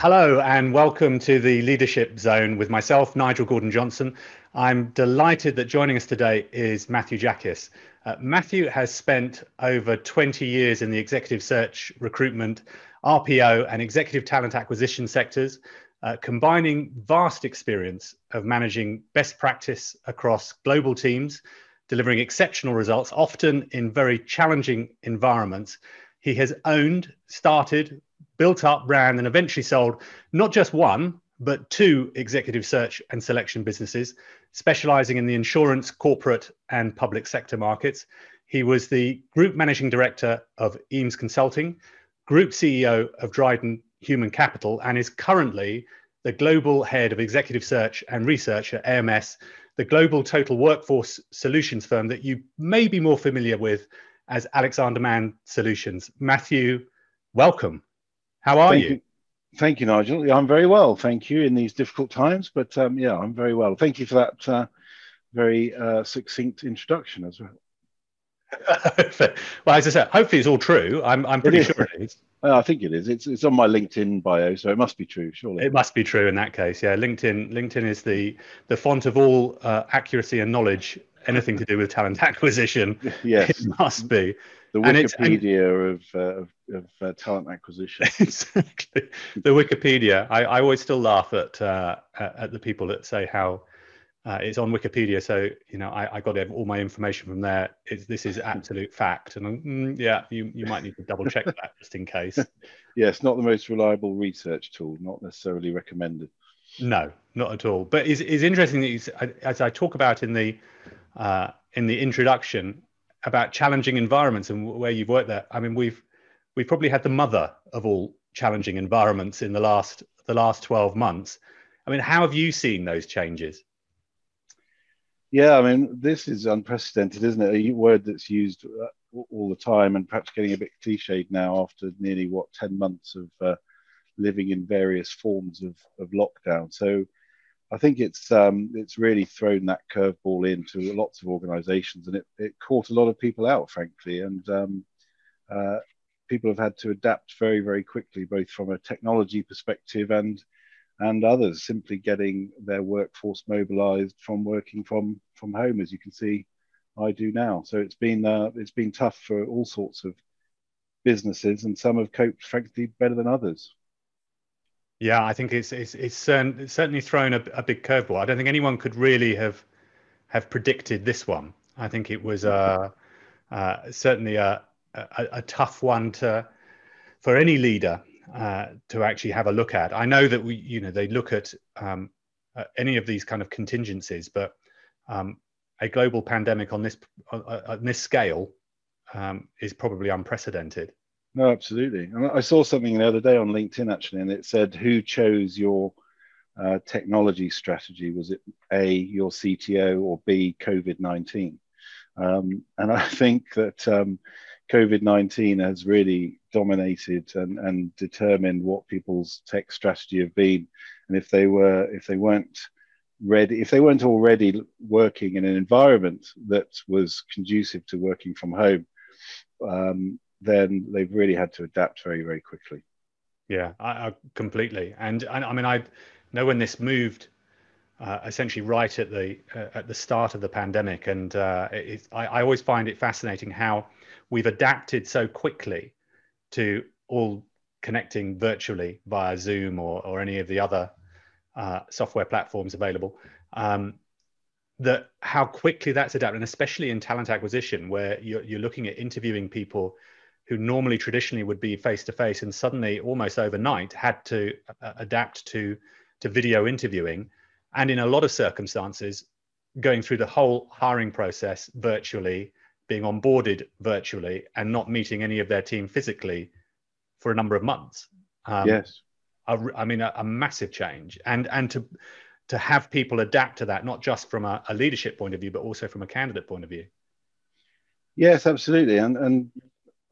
Hello and welcome to the Leadership Zone with myself, Nigel Gordon-Johnson. I'm delighted that joining us today is Matthew Jaquiss. Matthew has spent over 20 years in the executive search, recruitment, RPO and executive talent acquisition sectors, combining vast experience of managing best practice across global teams, delivering exceptional results, often in very challenging environments. He has owned, started, built up, ran and eventually sold not just one, but two executive search and selection businesses, specializing in the insurance, corporate and public sector markets. He was the Group Managing Director of Eames Consulting, Group CEO of Dryden Human Capital, and is currently the Global Head of Executive Search and Research at AMS, the global total workforce solutions firm that you may be more familiar with as Alexander Mann Solutions. Matthew, welcome. How are you? Thank you, Nigel. I'm very well, thank you, in these difficult times. But yeah, I'm very well. Thank you for that very succinct introduction as well. Well, as I said, hopefully it's all true. I'm pretty sure it is. Well, I think it is. It's on my LinkedIn bio, so it must be true, surely. It must be true in that case, yeah. LinkedIn is the font of all accuracy and knowledge, anything to do with talent acquisition. Yes. It must be. The Wikipedia of talent acquisition. Exactly. The Wikipedia. I always still laugh at the people that say how it's on Wikipedia, so you know I got all my information from there. This is absolute fact, and yeah, you might need to double check that just in case. Yes, not the most reliable research tool, not necessarily recommended. No, not at all. But it's interesting that, as I talk about in the introduction, about challenging environments and where you've worked there. I mean, we've probably had the mother of all challenging environments in the last 12 months. I mean, how have you seen those changes? Yeah, I mean, this is unprecedented, isn't it? A word that's used all the time and perhaps getting a bit cliched now after nearly, what, 10 months of living in various forms of lockdown. So I think it's really thrown that curveball into lots of organisations, and it caught a lot of people out, frankly. And people have had to adapt very, very quickly, both from a technology perspective and others, simply getting their workforce mobilised from working from home, as you can see I do now. So it's been tough for all sorts of businesses, and some have coped, frankly, better than others. Yeah, I think it's certainly thrown a big curveball. I don't think anyone could really have predicted this one. I think it was certainly a tough one for any leader to actually have a look at. I know that they look at any of these kind of contingencies, but a global pandemic on this scale is probably unprecedented. No, absolutely. And I saw something the other day on LinkedIn, actually, and it said, who chose your technology strategy? Was it A, your CTO, or B, COVID-19? And I think that COVID-19 has really dominated and determined what people's tech strategy have been. And if they weren't already working in an environment that was conducive to working from home, then they've really had to adapt very, very quickly. Yeah, I completely. And I mean, I know when this moved, essentially right at the start of the pandemic, and I always find it fascinating how we've adapted so quickly to all connecting virtually via Zoom or any of the other software platforms available. That how quickly that's adapted, and especially in talent acquisition, where you're looking at interviewing people who normally traditionally would be face-to-face, and suddenly almost overnight had to adapt to video interviewing, and in a lot of circumstances going through the whole hiring process virtually, being onboarded virtually and not meeting any of their team physically for a number of months. Yes, I mean a massive change, and to have people adapt to that, not just from a leadership point of view, but also from a candidate point of view. Yes, absolutely. And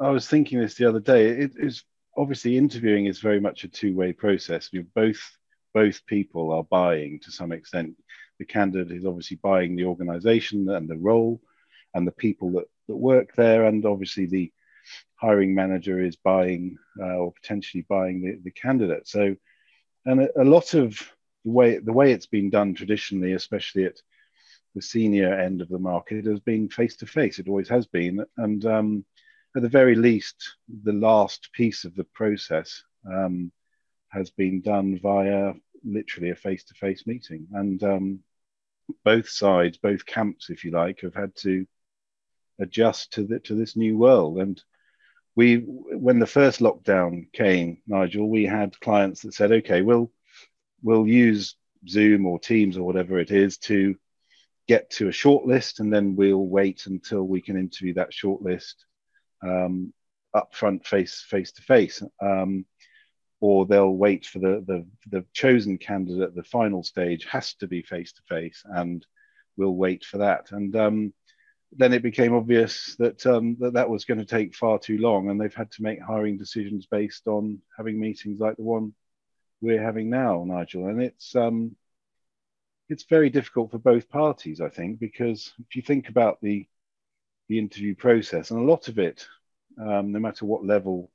I was thinking this the other day. It is obviously, interviewing is very much a two-way process. Both people are buying to some extent. The candidate is obviously buying the organisation and the role, and the people that work there, and obviously the hiring manager is buying or potentially buying the candidate. So And a lot of the way it's been done traditionally, especially at the senior end of the market, has been face-to-face. It always has been. And at the very least, the last piece of the process has been done via literally a face-to-face meeting. And both sides, both camps, if you like, have had to adjust to this new world. And when the first lockdown came, Nigel, we had clients that said, okay, we'll use Zoom or Teams or whatever it is to get to a shortlist, and then we'll wait until we can interview that shortlist upfront face to face. Or they'll wait for the chosen candidate. The final stage has to be face to face, and we'll wait for that. And then it became obvious that, that was going to take far too long, and they've had to make hiring decisions based on having meetings like the one we're having now, Nigel. And it's very difficult for both parties, I think, because if you think about the interview process, and a lot of it, no matter what level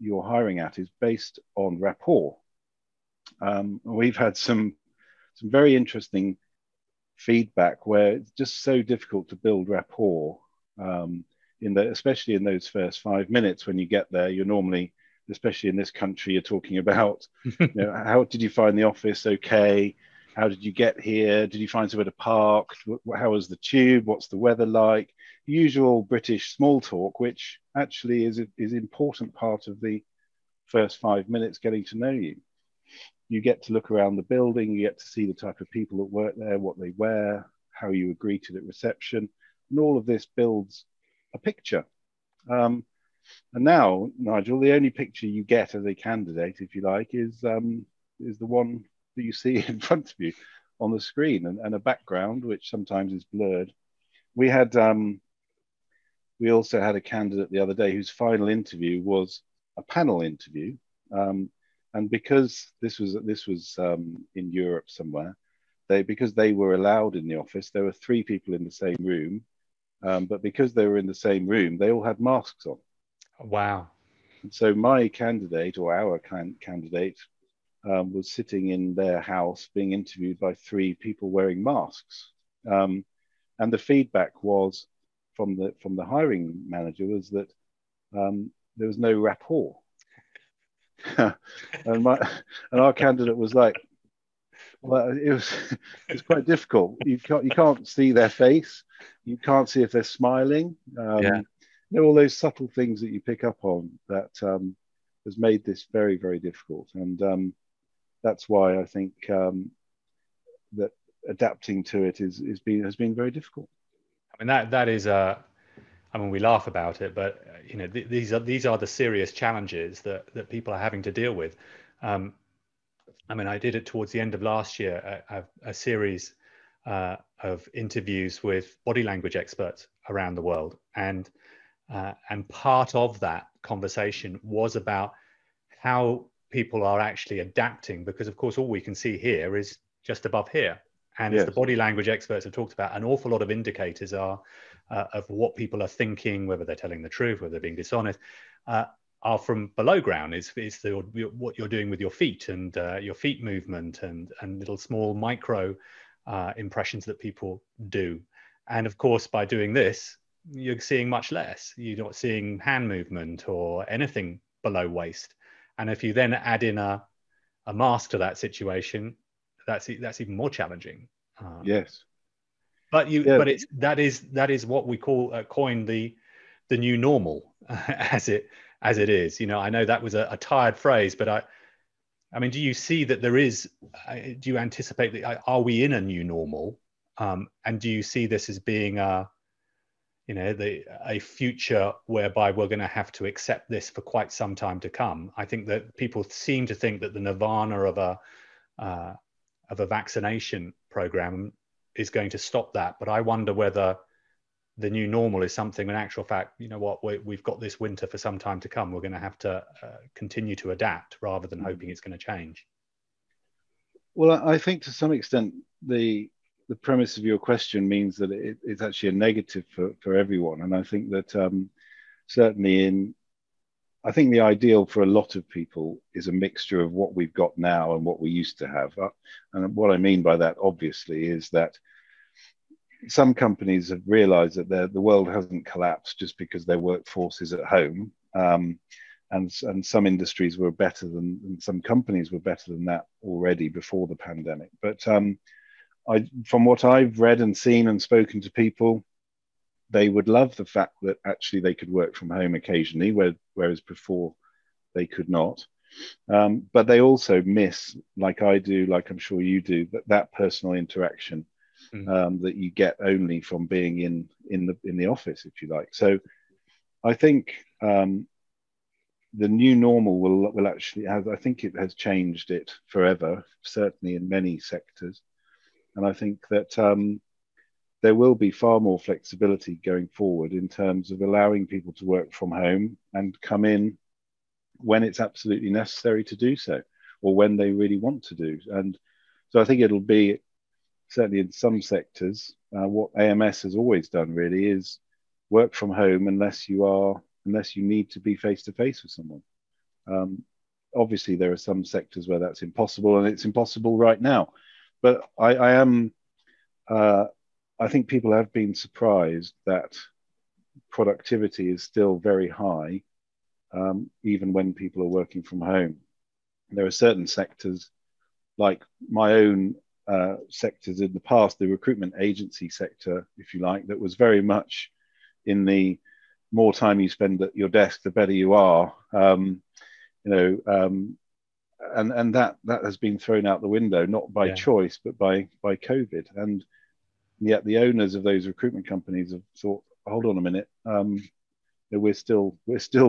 you're hiring at, is based on rapport. We've had some very interesting feedback where it's just so difficult to build rapport, especially in those first 5 minutes when you get there. You're normally, especially in this country, you're talking about, how did you find the office? Okay. How did you get here? Did you find somewhere to park? How was the tube? What's the weather like? Usual British small talk, which actually is an important part of the first 5 minutes getting to know you. You get to look around the building. You get to see the type of people that work there, what they wear, how you were greeted at reception. And all of this builds a picture. And now, Nigel, the only picture you get as a candidate, if you like, is the one that you see in front of you on the screen, and a background which sometimes is blurred. We had, we also had a candidate the other day whose final interview was a panel interview, and because this was in Europe somewhere, because they were allowed in the office, there were three people in the same room, but because they were in the same room, they all had masks on. Wow! And so my candidate, or our candidate. Was sitting in their house being interviewed by three people wearing masks. And the feedback was from the hiring manager was that there was no rapport. and our candidate was like, well, it's quite difficult. You can't see their face. You can't see if they're smiling. You know, all those subtle things that you pick up on that has made this very, very difficult. And that's why I think that adapting to it has been very difficult. I mean, that is we laugh about it, but these are the serious challenges that people are having to deal with. I did it towards the end of last year, a series of interviews with body language experts around the world, and part of that conversation was about how people are actually adapting, because of course all we can see here is just above here, and as the body language experts have talked about, an awful lot of indicators are of what people are thinking, whether they're telling the truth, whether they're being dishonest, are from below ground. What you're doing with your feet and your feet movement and little small micro impressions that people do. And of course, by doing this, you're seeing much less. You're not seeing hand movement or anything below waist. And if you then add in a mask to that situation, that's even more challenging. But that is what we call coined the new normal, as it is. I know that was a tired phrase, but I mean, do you see that there is? Do you anticipate that? Are we in a new normal? And do you see this as being a future whereby we're going to have to accept this for quite some time to come? I think that people seem to think that the nirvana of a vaccination program is going to stop that, but I wonder whether the new normal is something, in actual fact, we've got this winter for some time to come. We're going to have to continue to adapt rather than hoping it's going to change. Well, I think to some extent the premise of your question means that it's actually a negative for everyone. And I think that certainly in I think the ideal for a lot of people is a mixture of what we've got now and what we used to have. And what I mean by that, obviously, is that some companies have realized that the world hasn't collapsed just because their workforce is at home. And some industries were better than, and some companies were better than that already before the pandemic. But from what I've read and seen and spoken to people, they would love the fact that actually they could work from home occasionally, whereas before they could not. But they also miss, like I do, like I'm sure you do, that personal interaction that you get only from being in the office, if you like. So I think the new normal will actually have, I think it has changed it forever, certainly in many sectors. And I think that there will be far more flexibility going forward in terms of allowing people to work from home and come in when it's absolutely necessary to do so, or when they really want to do. And so I think it'll be, certainly in some sectors, what AMS has always done really is work from home unless you need to be face to face with someone. Obviously there are some sectors where that's impossible, and it's impossible right now. But I think people have been surprised that productivity is still very high, even when people are working from home. There are certain sectors, like my own sectors in the past, the recruitment agency sector, if you like, that was very much in the more time you spend at your desk, the better you are, and that has been thrown out the window, not by choice, but by COVID. And yet the owners of those recruitment companies have thought, hold on a minute, we're still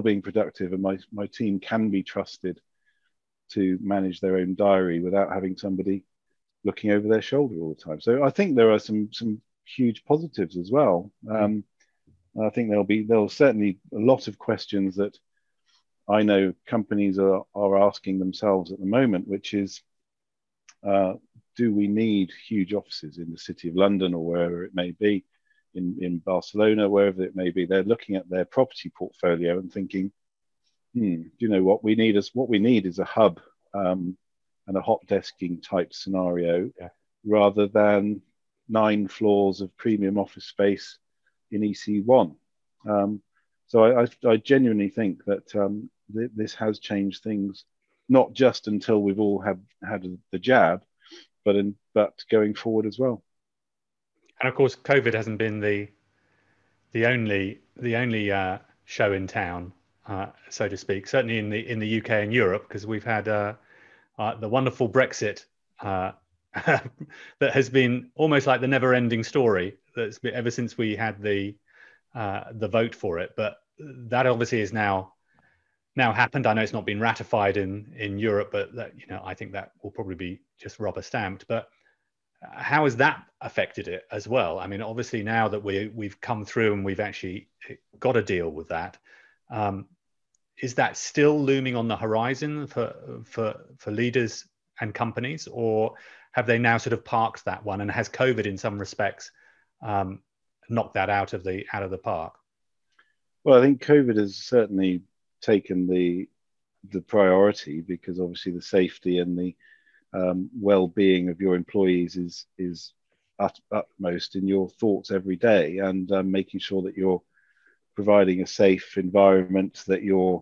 being productive, and my team can be trusted to manage their own diary without having somebody looking over their shoulder all the time. So I think there are some huge positives as well. I think there'll certainly a lot of questions that I know companies are asking themselves at the moment, which is, do we need huge offices in the City of London, or wherever it may be, in Barcelona, wherever it may be? They're looking at their property portfolio and thinking, do you know what we need? What we need is a hub and a hot desking type scenario, rather than 9 floors of premium office space in EC1. So I genuinely think that this has changed things, not just until we've all had the jab, but going forward as well. And of course, COVID hasn't been the only show in town, so to speak. Certainly in the UK and Europe, because we've had the wonderful Brexit that has been almost like the never-ending story that's been ever since we had the vote for it. But that obviously is now happened. I know it's not been ratified in Europe, but that, I think that will probably be just rubber stamped. But how has that affected it as well? I mean, obviously now that we've come through and we've actually got to deal with that, is that still looming on the horizon for leaders and companies, or have they now sort of parked that one? And has COVID, in some respects, knocked that out of the park? Well, I think COVID has certainly taken the priority, because obviously the safety and the well-being of your employees is utmost in your thoughts every day, and making sure that you're providing a safe environment, that you're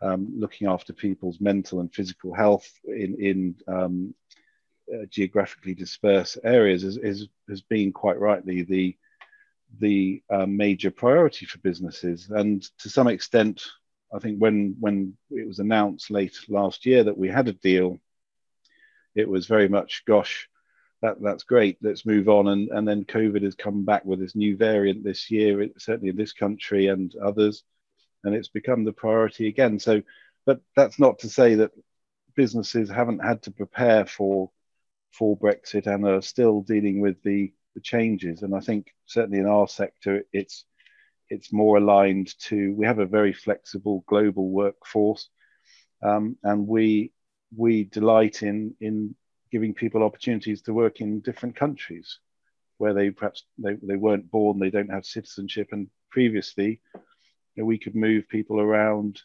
looking after people's mental and physical health in geographically dispersed areas has been quite rightly the major priority for businesses. And to some extent, I think when it was announced late last year that we had a deal, it was very much, gosh, that's great, let's move on. And then COVID has come back with this new variant this year, certainly in this country and others, and it's become the priority again. So, but that's not to say that businesses haven't had to prepare for Brexit and are still dealing with the changes. And I think certainly in our sector, it's more aligned to, we have a very flexible global workforce, and we delight in giving people opportunities to work in different countries where they weren't born, they don't have citizenship. And previously, we could move people around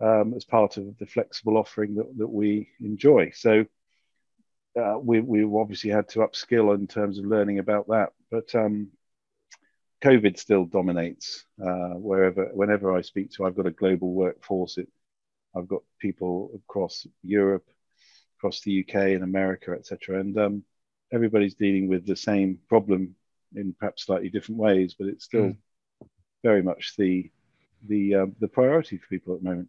as part of the flexible offering that we enjoy. So we obviously had to upskill in terms of learning about that. But COVID still dominates whenever I speak to. I've got a global workforce. I've got people across Europe, across the UK and America, etc. And everybody's dealing with the same problem in perhaps slightly different ways, but it's still very much the priority for people at the moment.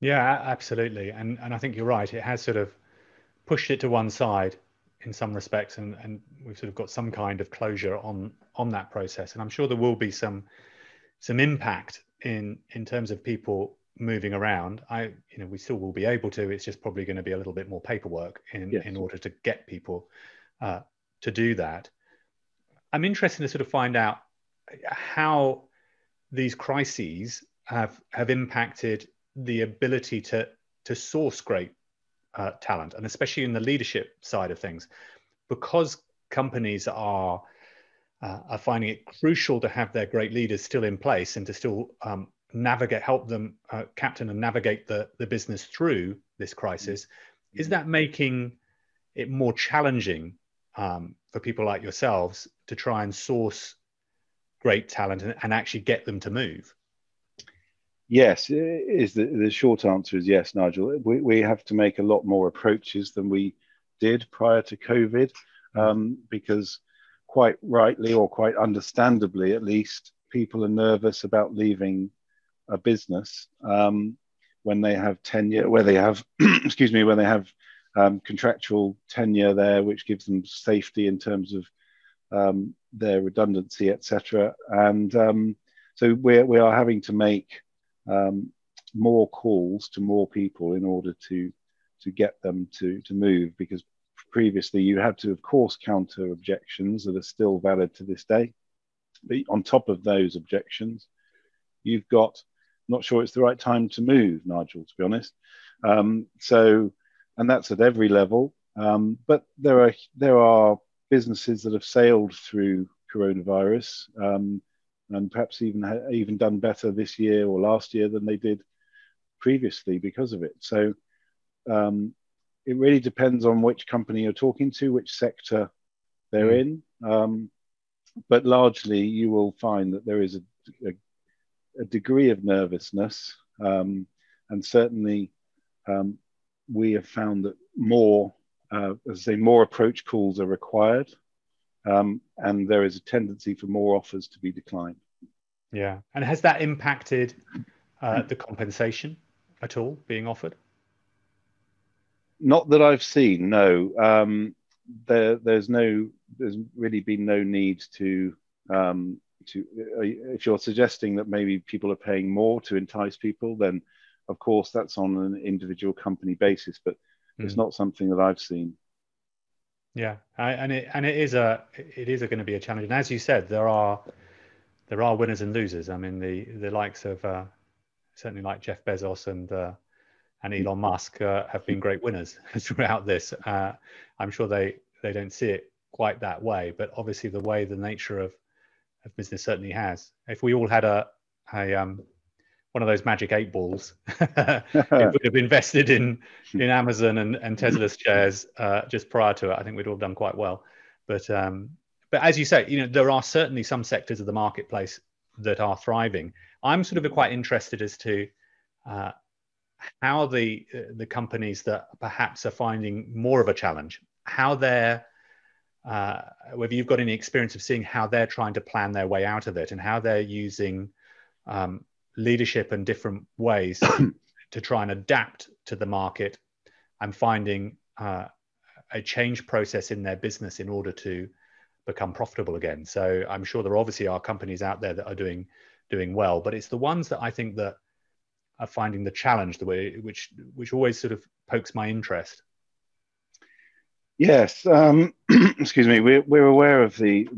Yeah, absolutely. And I think you're right. It has sort of pushed it to one side in some respects, and we've sort of got some kind of closure on that process. And I'm sure there will be some impact in terms of people moving around. We still will be able to. It's just probably going to be a little bit more paperwork in order to get people to do that. I'm interested to sort of find out how these crises have impacted the ability to source great talent, and especially in the leadership side of things, because companies are finding it crucial to have their great leaders still in place and to still captain and navigate the business through this crisis. Mm-hmm. Is that making it more challenging for people like yourselves to try and source great talent and actually get them to move? Yes, is the short answer is yes, Nigel. We have to make a lot more approaches than we did prior to COVID, because quite rightly, or quite understandably at least, people are nervous about leaving a business when they have tenure, where they have, when they have contractual tenure there, which gives them safety in terms of their redundancy, etc. And so we are having to make more calls to more people in order to get them to move, because previously you had to, of course, counter objections that are still valid to this day. But on top of those objections, you've got, not sure it's the right time to move, Nigel, to be honest. And that's at every level. But there are businesses that have sailed through coronavirus and perhaps even done better this year or last year than they did previously because of it. So it really depends on which company you're talking to, which sector they're in. But largely you will find that there is a degree of nervousness. And certainly we have found that more approach calls are required, and there is a tendency for more offers to be declined. Yeah, and has that impacted the compensation at all being offered? Not that I've seen, no. There's really been no need to. If you're suggesting that maybe people are paying more to entice people, then of course that's on an individual company basis, but it's not something that I've seen. Yeah, it is going to be a challenge. And as you said, there are winners and losers. I mean, the likes of certainly like Jeff Bezos and Elon Musk have been great winners throughout this. I'm sure they don't see it quite that way, but obviously the way the nature of business certainly has. If we all had a one of those magic 8 balls, if we'd have invested in Amazon and Tesla's shares just prior to it, I think we'd all have done quite well. But as you say, there are certainly some sectors of the marketplace that are thriving. I'm sort of quite interested as to how the companies that perhaps are finding more of a challenge, how they're whether you've got any experience of seeing how they're trying to plan their way out of it and how they're using leadership in different ways to try and adapt to the market and finding a change process in their business in order to become profitable again. So I'm sure there obviously are companies out there that are doing well, but it's the ones that I think that are finding the challenge, the way which always sort of pokes my interest. Yes, excuse me. We're aware of the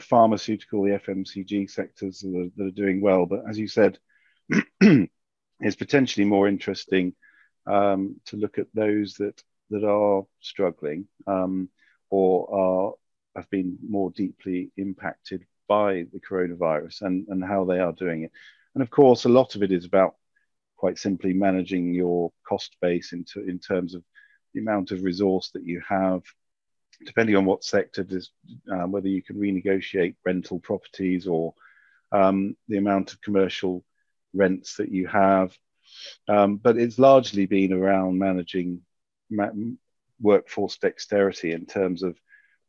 pharmaceutical, the FMCG sectors that are doing well, but as you said, it's potentially more interesting to look at those that are struggling or have been more deeply impacted by the coronavirus and how they are doing it. And of course, a lot of it is about quite simply managing your cost base in terms of the amount of resource that you have, depending on what sector, whether you can renegotiate rental properties or the amount of commercial rents that you have. But it's largely been around managing workforce dexterity in terms of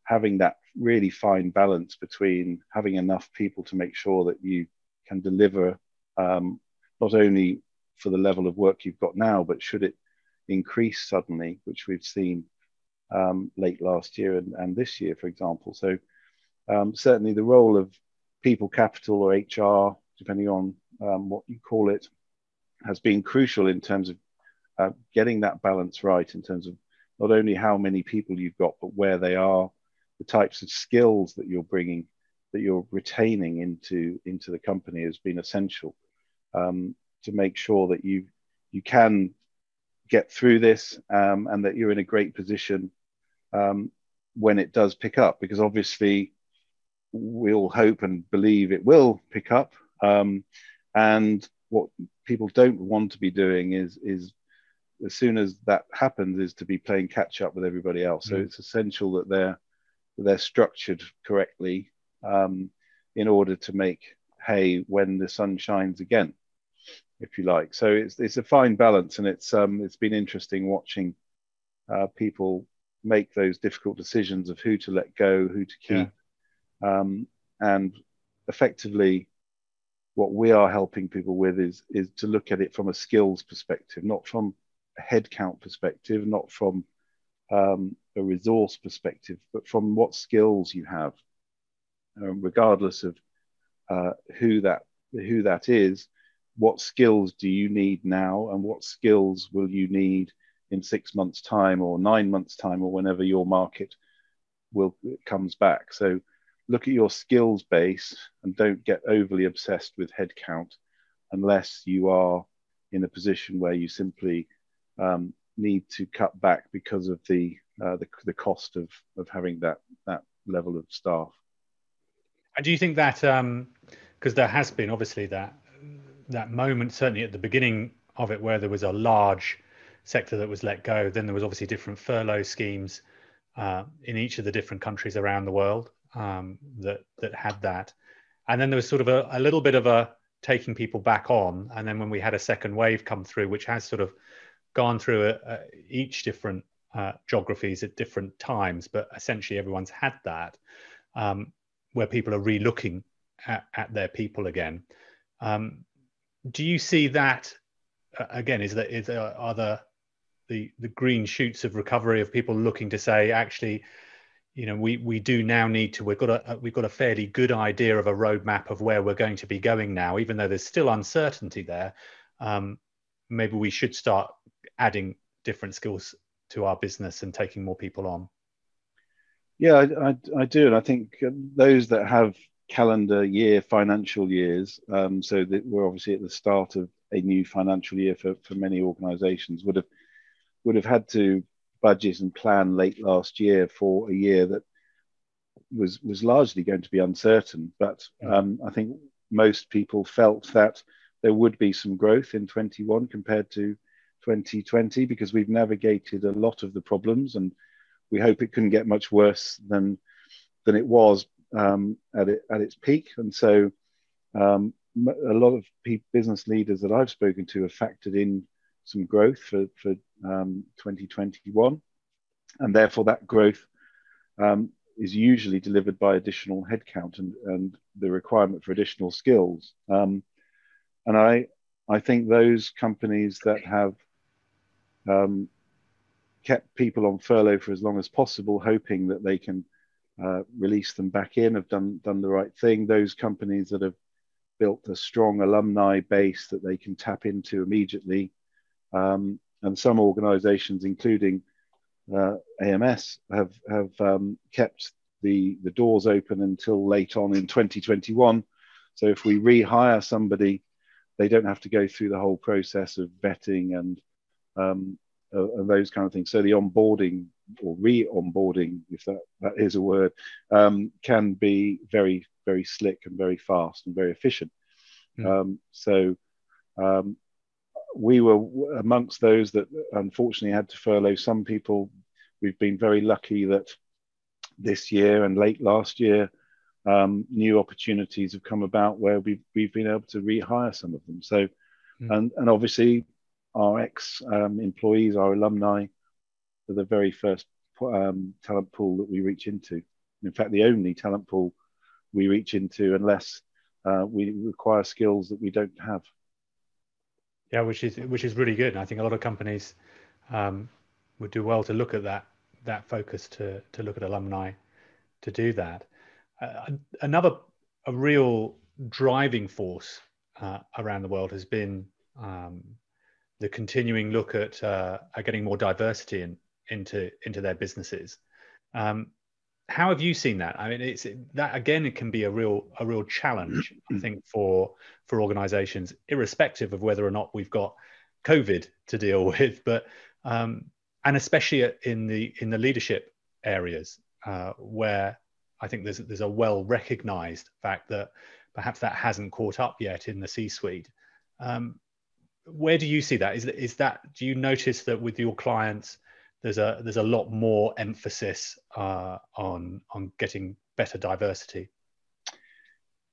having that really fine balance between having enough people to make sure that you can deliver not only for the level of work you've got now, but should it increase suddenly, which we've seen late last year and this year, for example. So certainly the role of people capital or HR, depending on what you call it, has been crucial in terms of getting that balance right in terms of not only how many people you've got, but where they are, the types of skills that you're bringing, that you're retaining into the company has been essential to make sure that you can get through this and that you're in a great position when it does pick up, because obviously we'll hope and believe it will pick up. And what people don't want to be doing is as soon as that happens is to be playing catch up with everybody else. So it's essential that they're structured correctly in order to make hay when the sun shines again, if you like. So it's a fine balance, and it's been interesting watching people make those difficult decisions of who to let go, who to keep, and effectively what we are helping people with is to look at it from a skills perspective, not from a headcount perspective, not from a resource perspective, but from what skills you have, regardless of who that is. What skills do you need now, and what skills will you need in 6 months' time or 9 months' time, or whenever your market comes back? So look at your skills base and don't get overly obsessed with headcount unless you are in a position where you simply need to cut back because of the cost of having that level of staff. And do you think that, because there has been obviously that moment, certainly at the beginning of it, where there was a large sector that was let go, then there was obviously different furlough schemes in each of the different countries around the world that had that. And then there was sort of a little bit of a taking people back on. And then when we had a second wave come through, which has sort of gone through each different geographies at different times, but essentially everyone's had that, where people are re-looking at their people again. Do you see that again? Are the green shoots of recovery of people looking to say, actually, you know, we do now need to. We've got a fairly good idea of a roadmap of where we're going to be going now, even though there's still uncertainty there. Maybe we should start adding different skills to our business and taking more people on. Yeah, I do, and I think those that have calendar year, financial years, so that we're obviously at the start of a new financial year for many organizations, would have had to budget and plan late last year for a year that was largely going to be uncertain. But I think most people felt that there would be some growth in 21 compared to 2020, because we've navigated a lot of the problems, and we hope it couldn't get much worse than it was at its peak. And so a lot of business leaders that I've spoken to have factored in some growth for 2021, and therefore that growth is usually delivered by additional headcount and the requirement for additional skills. And I think those companies that have kept people on furlough for as long as possible, hoping that they can release them back in, have done the right thing. Those companies that have built a strong alumni base that they can tap into immediately, and some organisations, including AMS, have kept the doors open until late on in 2021. So if we rehire somebody, they don't have to go through the whole process of vetting and those kind of things. So the onboarding or re-onboarding, if that is a word, can be very, very slick and very fast and very efficient. So we were amongst those that unfortunately had to furlough some people. We've been very lucky that this year and late last year, new opportunities have come about where we've been able to rehire some of them. So, and obviously our ex-employees, our alumni, are the very first talent pool that we reach into. In fact, the only talent pool we reach into unless we require skills that we don't have. Yeah, which is really good. And I think a lot of companies would do well to look at that focus to look at alumni to do that. A real driving force around the world has been the continuing look at getting more diversity into their businesses. How have you seen that? I mean, it can be a real challenge, I think, for organizations, irrespective of whether or not we've got COVID to deal with, but and especially in the leadership areas where I think there's a well-recognized fact that perhaps that hasn't caught up yet in the C-suite. Where do you see that? Do you notice that with your clients there's a lot more emphasis on getting better diversity?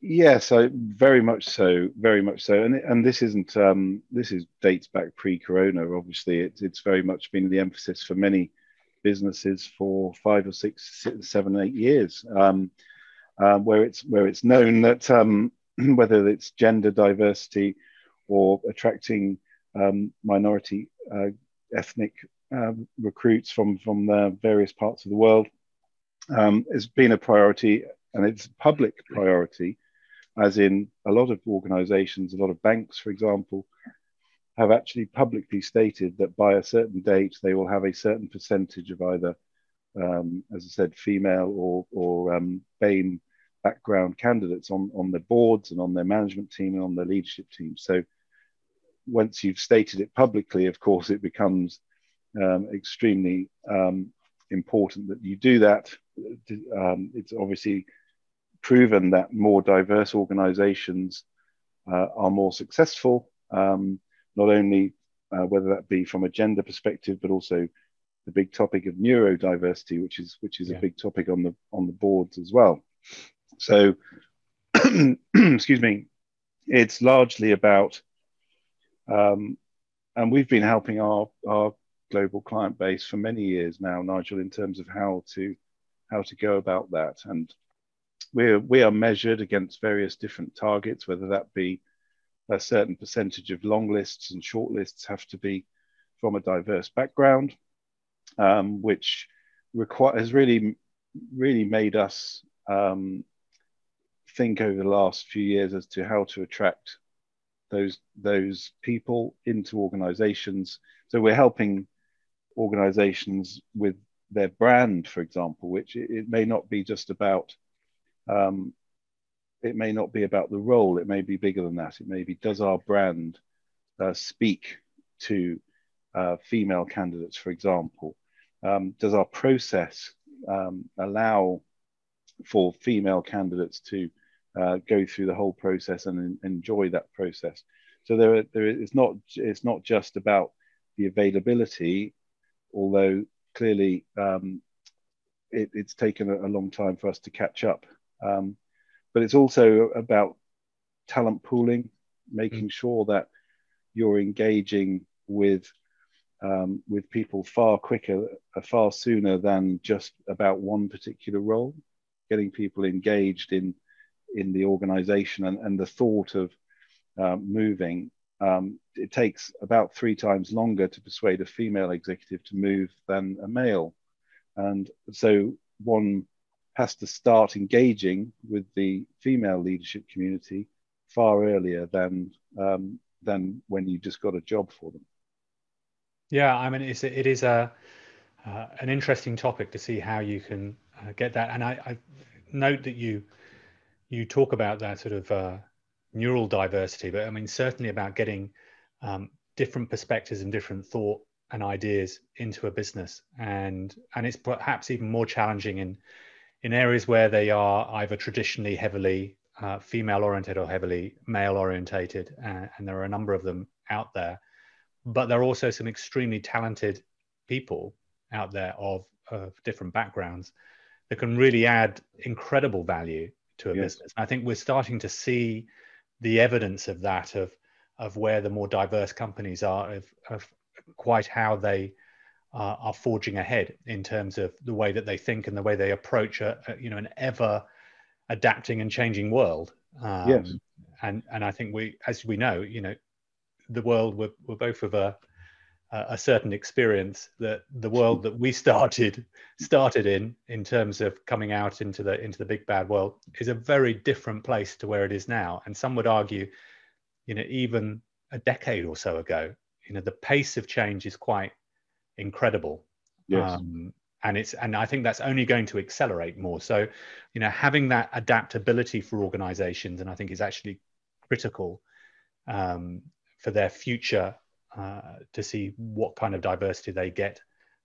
Yes, very much so, and this isn't this dates back pre-corona. Obviously, it's very much been the emphasis for many businesses for 5 or 6, 7, 8 years, where it's known that whether it's gender diversity or attracting minority ethnic recruits from the various parts of the world, has been a priority, and it's a public priority, as in a lot of organizations, a lot of banks, for example, have actually publicly stated that by a certain date they will have a certain percentage of either, as I said, female or BAME background candidates on their boards and on their management team and on their leadership team. So once you've stated it publicly, of course, it becomes extremely important that you do that. It's obviously proven that more diverse organizations are more successful. Not only whether that be from a gender perspective, but also the big topic of neurodiversity, which is a big topic on the boards as well. So, excuse me, it's largely about, and we've been helping our global client base for many years now, Nigel, in terms of how to go about that, and we are measured against various different targets, whether that be a certain percentage of long lists and short lists have to be from a diverse background, which has really made us think over the last few years as to how to attract those people into organizations. So we're helping organizations with their brand, for example, which it may not be just about it may not be about the role, it may be bigger than that. It may be, does our brand speak to female candidates, for example? Does our process allow for female candidates to go through the whole process and enjoy that process? So it's not just about the availability, although clearly it's taken a long time for us to catch up. But it's also about talent pooling, making sure that you're engaging with people far sooner than just about one particular role. Getting people engaged in the organisation and the thought of moving. It takes about 3 times longer to persuade a female executive to move than a male, and so one has to start engaging with the female leadership community far earlier than when you just got a job for them. Yeah, I mean, it is an interesting topic to see how you can get that. And I note that you talk about that sort of neural diversity, but I mean, certainly about getting different perspectives and different thought and ideas into a business, and it's perhaps even more challenging in areas where they are either traditionally heavily female oriented or heavily male orientated, and there are a number of them out there. But there are also some extremely talented people out there of different backgrounds that can really add incredible value to a business. And I think we're starting to see the evidence of that, of where the more diverse companies are, of quite how they are forging ahead in terms of the way that they think and the way they approach an ever adapting and changing world. And I think we, as we know, the world, we're both of a certain experience, that the world that we started in terms of coming out into the big bad world is a very different place to where it is now. And some would argue, even a decade or so ago, the pace of change is quite incredible. And I think that's only going to accelerate more. So, having that adaptability for organizations, and I think is actually critical for their future, to see what kind of diversity they get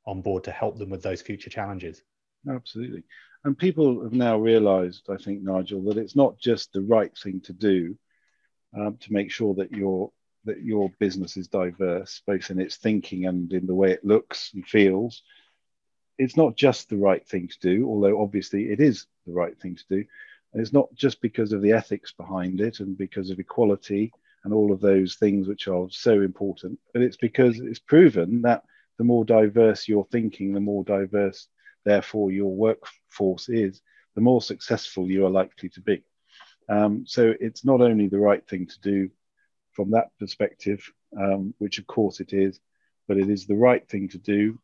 on board to help them with those future challenges. Absolutely. And people have now realized, I think, Nigel, that it's not just the right thing to do to make sure that your business is diverse, both in its thinking and in the way it looks and feels. It's not just the right thing to do, although obviously it is the right thing to do. And it's not just because of the ethics behind it and because of equality and all of those things which are so important, but it's because it's proven that the more diverse your thinking, the more diverse, therefore, your workforce is, the more successful you are likely to be. So it's not only the right thing to do from that perspective, which of course it is, but it is the right thing to do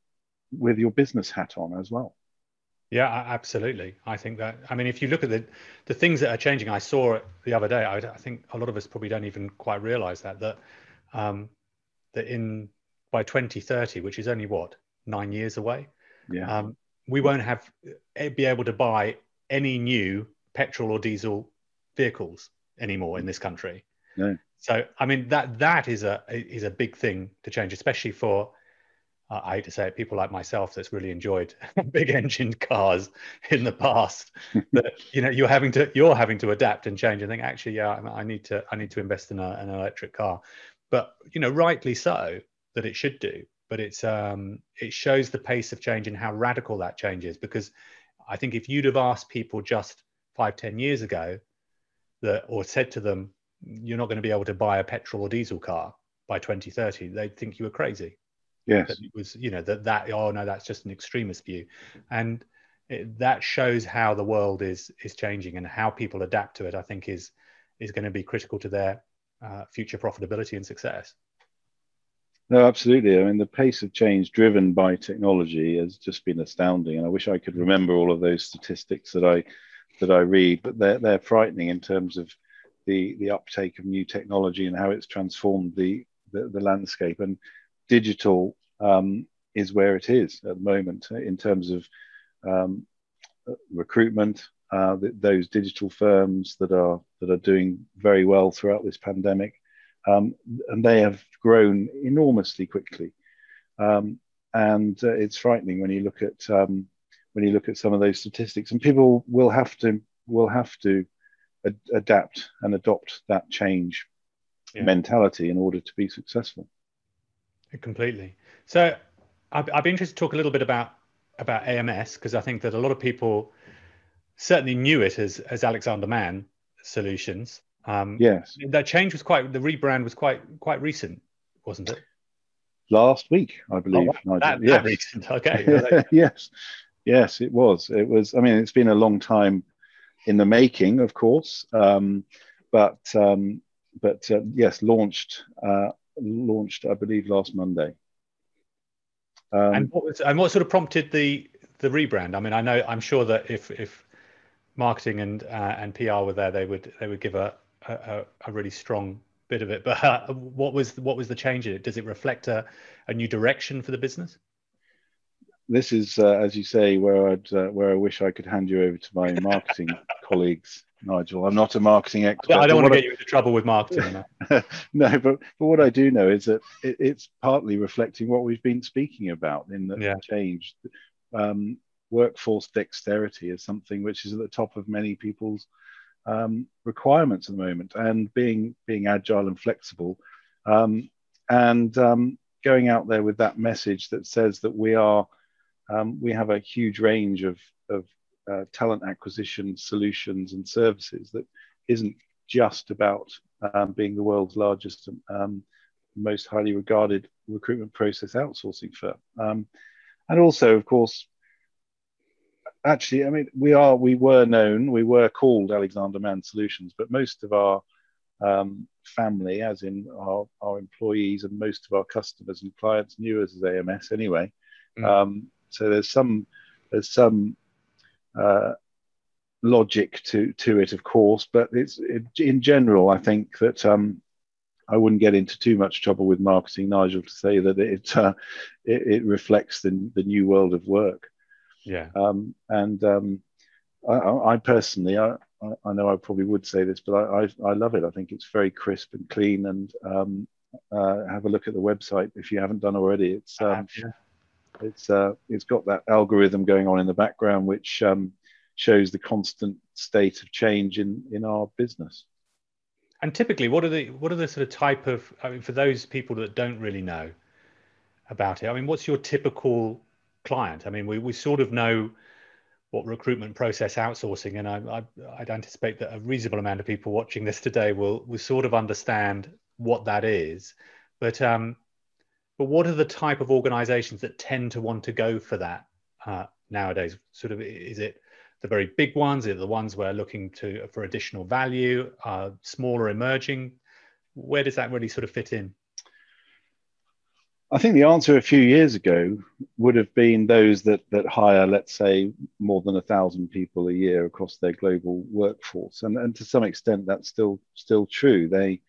with your business hat on as well. Yeah, absolutely. I think that, if you look at the things that are changing, I saw it the other day, I think a lot of us probably don't even quite realize that by 2030, which is only 9 years away, we won't be able to buy any new petrol or diesel vehicles anymore in this country. No. So, that is a big thing to change, especially for, I hate to say it, people like myself that's really enjoyed big engine cars in the past. That you're having to adapt and change and think, actually, I need to invest in an electric car. But rightly so that it should do. But it's it shows the pace of change and how radical that change is. Because I think if you'd have asked people just 5-10 years ago, or said to them, you're not going to be able to buy a petrol or diesel car by 2030, they'd think you were crazy. Yes, that it was oh no, that's just an extremist view, and that shows how the world is changing and how people adapt to it. I think is going to be critical to their future profitability and success. No, absolutely. The pace of change driven by technology has just been astounding, and I wish I could remember all of those statistics that I read, but they're frightening in terms of the uptake of new technology and how it's transformed the landscape. And digital is where it is at the moment in terms of recruitment. Those digital firms that are doing very well throughout this pandemic, and they have grown enormously quickly. And it's frightening when you look at some of those statistics. And people will have to adapt and adopt that change mentality in order to be successful. Completely. So I'd be interested to talk a little bit about AMS, because I think that a lot of people certainly knew it as Alexander Mann Solutions. Yes. That change the rebrand was quite recent, wasn't it? Last week, I believe. Oh, that recent. Okay. Yes, it was. It was. It's been a long time in the making, of course. But yes, launched, I believe, last Monday. And what sort of prompted the rebrand? I'm sure that if marketing and PR were there, they would give a really strong bit of it. But what was the change in it? Does it reflect a new direction for the business? This is, as you say, where I wish I could hand you over to my marketing colleagues. Nigel, I'm not a marketing expert. I don't want to get you into trouble with marketing. No, but what I do know is that it's partly reflecting what we've been speaking about in the change. Workforce dexterity is something which is at the top of many people's requirements at the moment, and being agile and flexible, going out there with that message that says that we are, we have a huge range of talent acquisition solutions and services that isn't just about being the world's largest, most highly regarded recruitment process outsourcing firm. And also, of course, actually, I mean, we were known, we were called Alexander Mann Solutions, but most of our family, as in our employees and most of our customers and clients knew us as AMS anyway. Mm. So there's some logic to it, of course, but in general, I think that I wouldn't get into too much trouble with marketing, Nigel, to say that it reflects the new world of work. Yeah. I personally, I know I probably would say this, but I love it. I think it's very crisp and clean. And have a look at the website if you haven't done already. It's got that algorithm going on in the background, which shows the constant state of change in our business. And typically, what are the sort of type of, I mean, for those people that don't really know about it, I mean, what's your typical client? I mean, we sort of know what recruitment process outsourcing, and I'd anticipate that a reasonable amount of people watching this today will sort of understand what that is. But what are the type of organisations that tend to want to go for that nowadays? Sort of, is it the very big ones, are the ones we're looking to for additional value, smaller emerging? Where does that really sort of fit in? I think the answer a few years ago would have been those that hire, let's say, more than 1,000 people a year across their global workforce. And to some extent, that's still true. They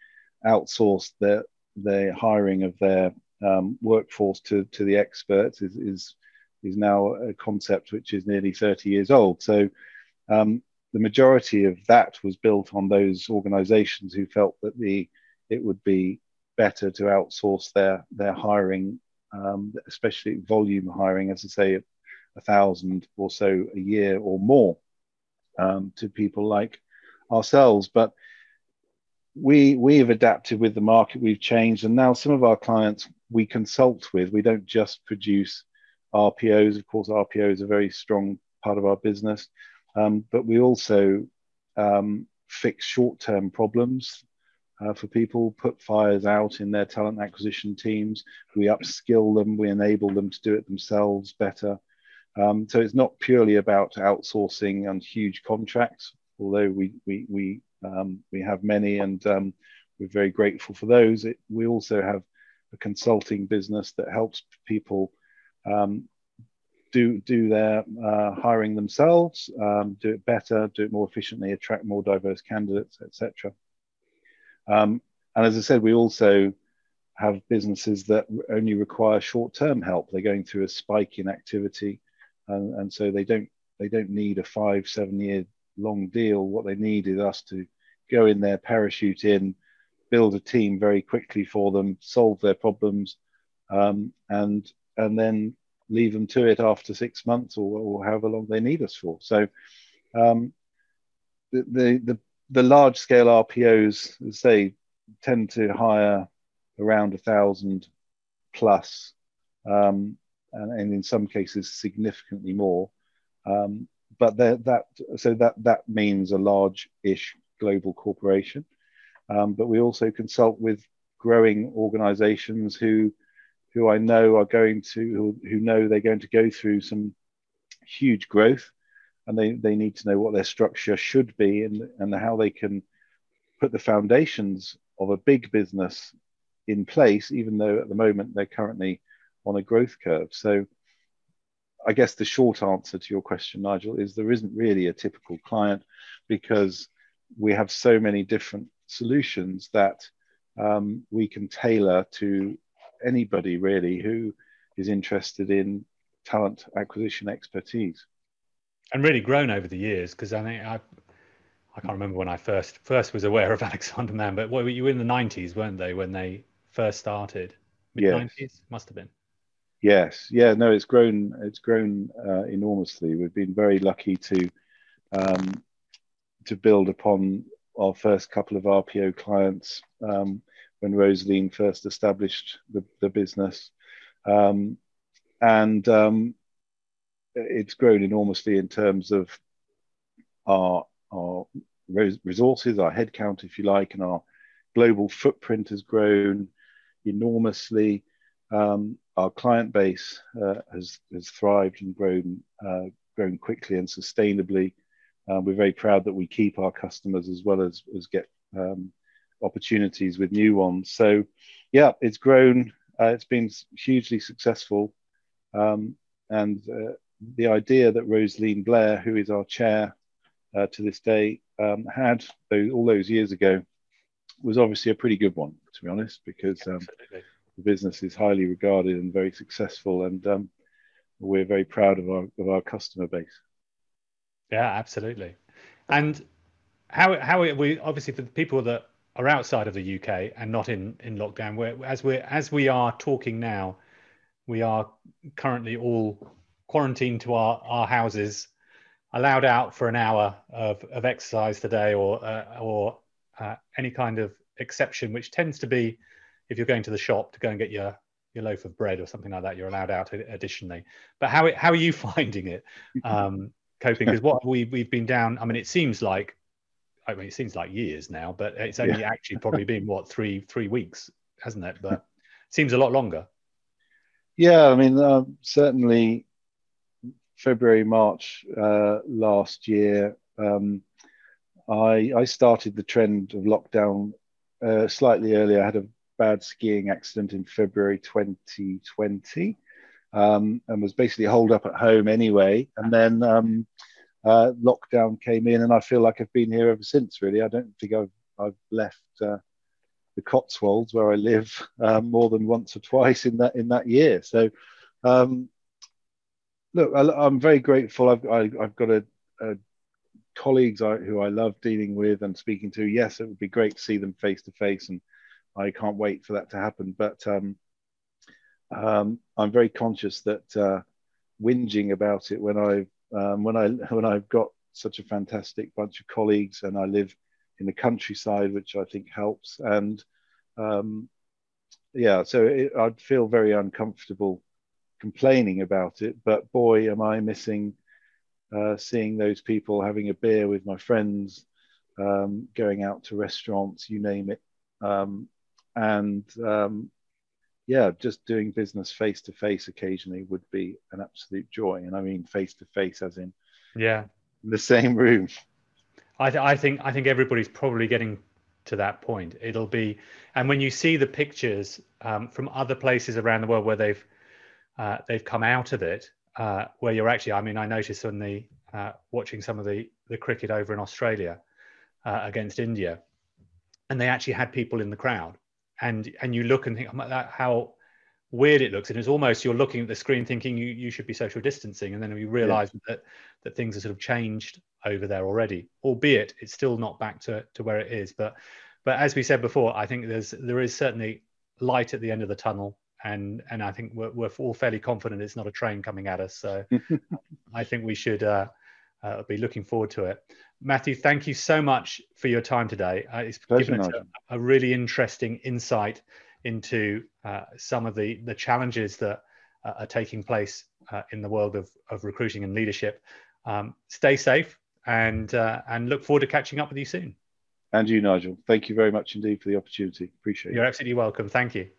outsource their hiring of their workforce to the experts is now a concept which is nearly 30 years old. So the majority of that was built on those organizations who felt that it would be better to outsource their hiring, especially volume hiring, as I say, 1,000 or so a year or more to people like ourselves. But we have adapted with the market, we've changed, and now some of our clients we consult with. We don't just produce RPOs. Of course, RPO is a very strong part of our business, but we also fix short-term problems for people, put fires out in their talent acquisition teams. We upskill them, we enable them to do it themselves better. So it's not purely about outsourcing and huge contracts, although we have many, and we're very grateful for those. We also have a consulting business that helps people do their hiring themselves, do it better, do it more efficiently, attract more diverse candidates, etc. And as I said, we also have businesses that only require short-term help. They're going through a spike in activity, and so they don't need a 5-7 year long deal. What they need is us to go in there, parachute in, build a team very quickly for them, solve their problems, and then leave them to it after 6 months or however long they need us for. So the large scale RPOs, as they tend to hire around 1,000 plus, and in some cases significantly more. But that means a large-ish global corporation. But we also consult with growing organisations who I know are going to, who know they're going to go through some huge growth, and they need to know what their structure should be and how they can put the foundations of a big business in place, even though at the moment they're currently on a growth curve. So I guess the short answer to your question, Nigel, is there isn't really a typical client, because we have so many different solutions that we can tailor to anybody really who is interested in talent acquisition expertise. And really grown over the years, because I think I can't remember when I first was aware of Alexander Mann, but what, you were in the 90s, weren't they, when they first started? Mid-90s? Yes. Must have been. Yes. Yeah, no, it's grown enormously. We've been very lucky to build upon our first couple of RPO clients when Rosaline first established the business. It's grown enormously in terms of our resources, our headcount, if you like, and our global footprint has grown enormously. Our client base has thrived and grown quickly and sustainably. We're very proud that we keep our customers as well as get opportunities with new ones. So, yeah, it's grown. It's been hugely successful. And the idea that Rosaline Blair, who is our chair to this day, had all those years ago was obviously a pretty good one, to be honest, because the business is highly regarded and very successful. And we're very proud of our customer base. Yeah, absolutely. And how are we, obviously, for the people that are outside of the UK and not in lockdown, as we are talking now, we are currently all quarantined to our houses, allowed out for an hour of exercise today or any kind of exception, which tends to be if you're going to the shop to go and get your loaf of bread or something like that, you're allowed out additionally. But how are you finding it? Coping, because what we've been down, I mean, it seems like years now, but it's only actually probably been what, three weeks, hasn't it? But it seems a lot longer. Yeah, I mean, certainly February, March last year, I started the trend of lockdown slightly earlier. I had a bad skiing accident in February 2020. And was basically holed up at home anyway. And then lockdown came in, and I feel like I've been here ever since, really. I don't think I've left the Cotswolds, where I live, more than once or twice in that year. So, look, I'm very grateful. I've got a colleagues who I love dealing with and speaking to. Yes, it would be great to see them face to face, and I can't wait for that to happen. But I'm very conscious that whinging about it when I've got such a fantastic bunch of colleagues, and I live in the countryside, which I think helps. And so I'd feel very uncomfortable complaining about it. But boy, am I missing seeing those people, having a beer with my friends, going out to restaurants, you name it, just doing business face-to-face occasionally would be an absolute joy. And I mean face-to-face as in the same room. I think everybody's probably getting to that point. It'll be, and when you see the pictures from other places around the world where they've come out of it, where you're actually, I mean, I noticed on the watching some of the cricket over in Australia against India, and they actually had people in the crowd. And you look and think, how weird it looks. And it's almost, you're looking at the screen thinking you should be social distancing. And then you realise that things have sort of changed over there already, albeit it's still not back to where it is. But as we said before, I think there is certainly light at the end of the tunnel. And I think we're all fairly confident it's not a train coming at us. So I think we should be looking forward to it. Matthew, thank you so much for your time today. It's given us a really interesting insight into some of the challenges that are taking place in the world of recruiting and leadership. Stay safe and look forward to catching up with you soon. And you, Nigel. Thank you very much indeed for the opportunity. Appreciate it. You're absolutely welcome. Thank you.